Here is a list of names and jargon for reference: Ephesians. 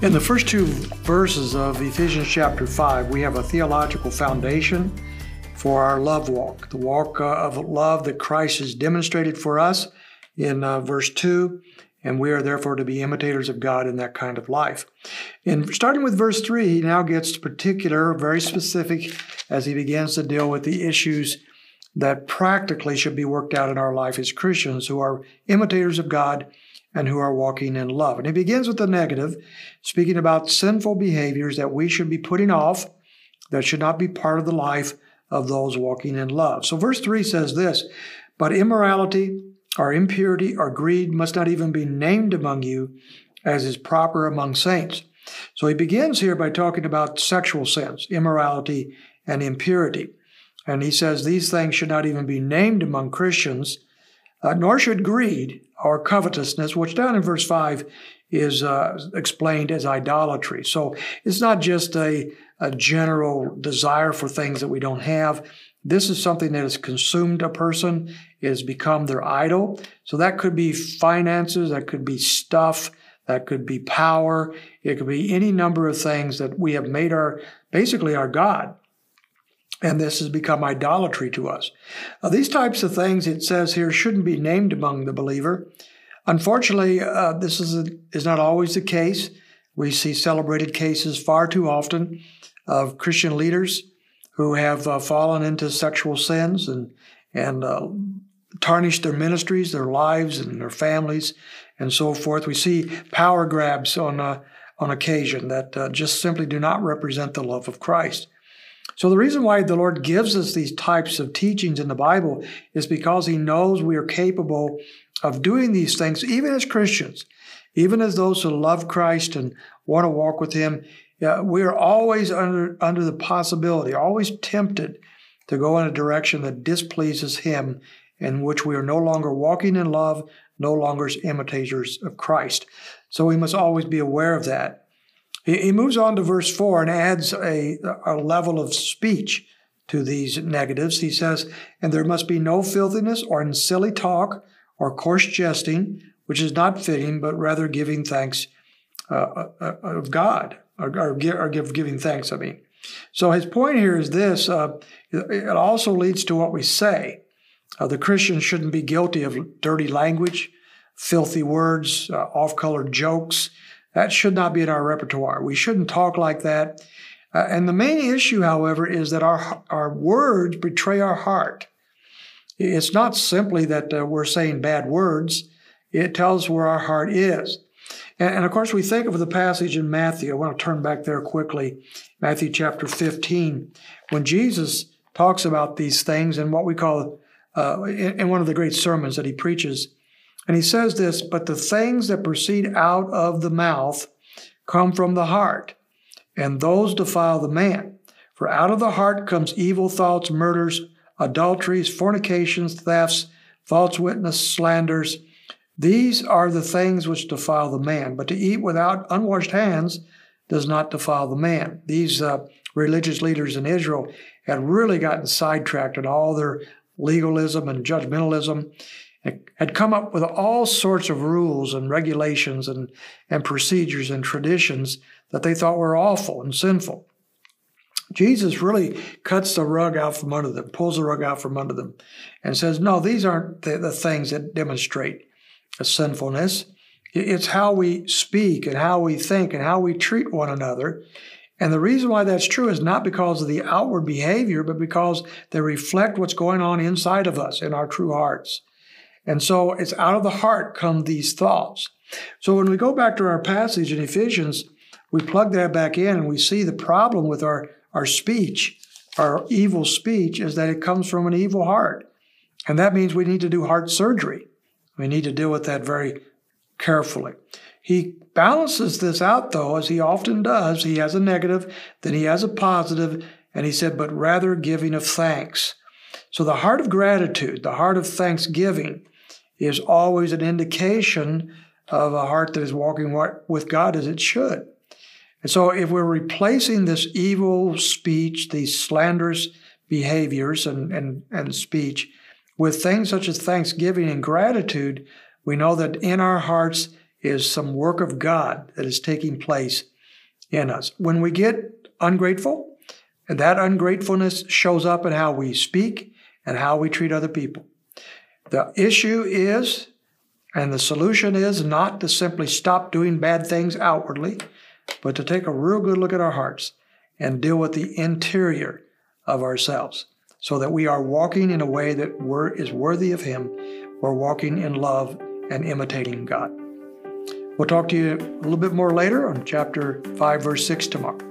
In the first two verses of Ephesians chapter 5, we have a theological foundation for our love walk, the walk of love that Christ has demonstrated for us in verse 2, and we are therefore to be imitators of God in that kind of life. And starting with verse 3, he now gets particular, very specific, as he begins to deal with the issues that practically should be worked out in our life as Christians who are imitators of God and who are walking in love. And he begins with the negative, speaking about sinful behaviors that we should be putting off, that should not be part of the life of those walking in love. So verse 3 says this, "But immorality or impurity or greed must not even be named among you, as is proper among saints." So he begins here by talking about sexual sins, immorality and impurity. And he says these things should not even be named among Christians, nor should greed or covetousness, which down in verse 5 is explained as idolatry. So it's not just a general desire for things that we don't have. This is something that has consumed a person. It has become their idol. So that could be finances, that could be stuff, that could be power. It could be any number of things that we have made our, basically our God. And this has become idolatry to us. These types of things, it says here, shouldn't be named among the believer. Unfortunately, this is not always the case. We see celebrated cases far too often of Christian leaders who have fallen into sexual sins and tarnished their ministries, their lives, and their families, and so forth. We see power grabs on occasion that just simply do not represent the love of Christ. So the reason why the Lord gives us these types of teachings in the Bible is because he knows we are capable of doing these things, even as Christians, even as those who love Christ and want to walk with him. We are always under the possibility, always tempted to go in a direction that displeases him, in which we are no longer walking in love, no longer imitators of Christ. So we must always be aware of that. He moves on to verse 4 and adds a level of speech to these negatives. He says, "And there must be no filthiness or silly talk or coarse jesting, which is not fitting, but rather giving thanks of God," giving thanks, I mean. So his point here is this, it also leads to what we say. The Christian shouldn't be guilty of dirty language, filthy words, off-color jokes. That should not be in our repertoire. We shouldn't talk like that. And the main issue, however, is that our words betray our heart. It's not simply that we're saying bad words. It tells where our heart is. And of course, we think of the passage in Matthew. I want to turn back there quickly. Matthew chapter 15, when Jesus talks about these things and what we call, in one of the great sermons that he preaches, and he says this, "But the things that proceed out of the mouth come from the heart, and those defile the man. For out of the heart comes evil thoughts, murders, adulteries, fornications, thefts, false witness, slanders. These are the things which defile the man. But to eat without unwashed hands does not defile the man." These religious leaders in Israel had really gotten sidetracked in all their legalism and judgmentalism, had come up with all sorts of rules and regulations and procedures and traditions that they thought were awful and sinful. Jesus really cuts the rug out from under them, pulls the rug out from under them, and says, no, these aren't the things that demonstrate a sinfulness. It's how we speak and how we think and how we treat one another. And the reason why that's true is not because of the outward behavior, but because they reflect what's going on inside of us, in our true hearts. And so it's out of the heart come these thoughts. So when we go back to our passage in Ephesians, we plug that back in and we see the problem with our speech, our evil speech, is that it comes from an evil heart. And that means we need to do heart surgery. We need to deal with that very carefully. He balances this out, though, as he often does. He has a negative, then he has a positive, and he said, but rather giving of thanks. So the heart of gratitude, the heart of thanksgiving, is always an indication of a heart that is walking with God as it should. And so if we're replacing this evil speech, these slanderous behaviors and speech with things such as thanksgiving and gratitude, we know that in our hearts is some work of God that is taking place in us. When we get ungrateful, and that ungratefulness shows up in how we speak and how we treat other people. The issue is, and the solution is, not to simply stop doing bad things outwardly, but to take a real good look at our hearts and deal with the interior of ourselves so that we are walking in a way that is worthy of Him. We're walking in love and imitating God. We'll talk to you a little bit more later on chapter 5, verse 6 tomorrow.